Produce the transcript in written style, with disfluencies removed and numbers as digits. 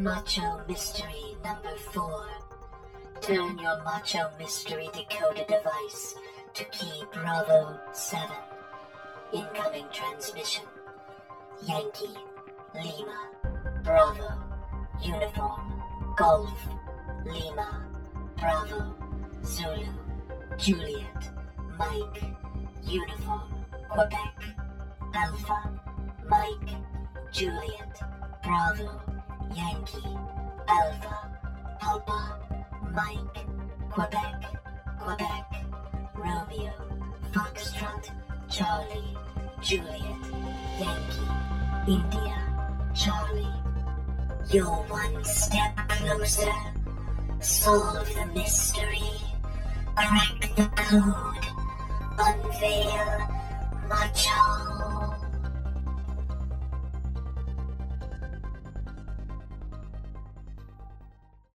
Macho Mystery Number 4. Turn your Macho Mystery Decoder device to key Bravo 7. Incoming transmission. Yankee, Lima, Bravo, Uniform, Golf, Lima, Bravo, Zulu, Juliet, Mike, Uniform, Quebec, Alpha, Mike, Juliet, Bravo, Yankee, Alpha, Papa, Mike, Quebec, Quebec, Romeo, Foxtrot, Charlie, Juliet, Yankee, India, Charlie. You're one step closer. Solve the mystery. Crack the code. Unveil Macho.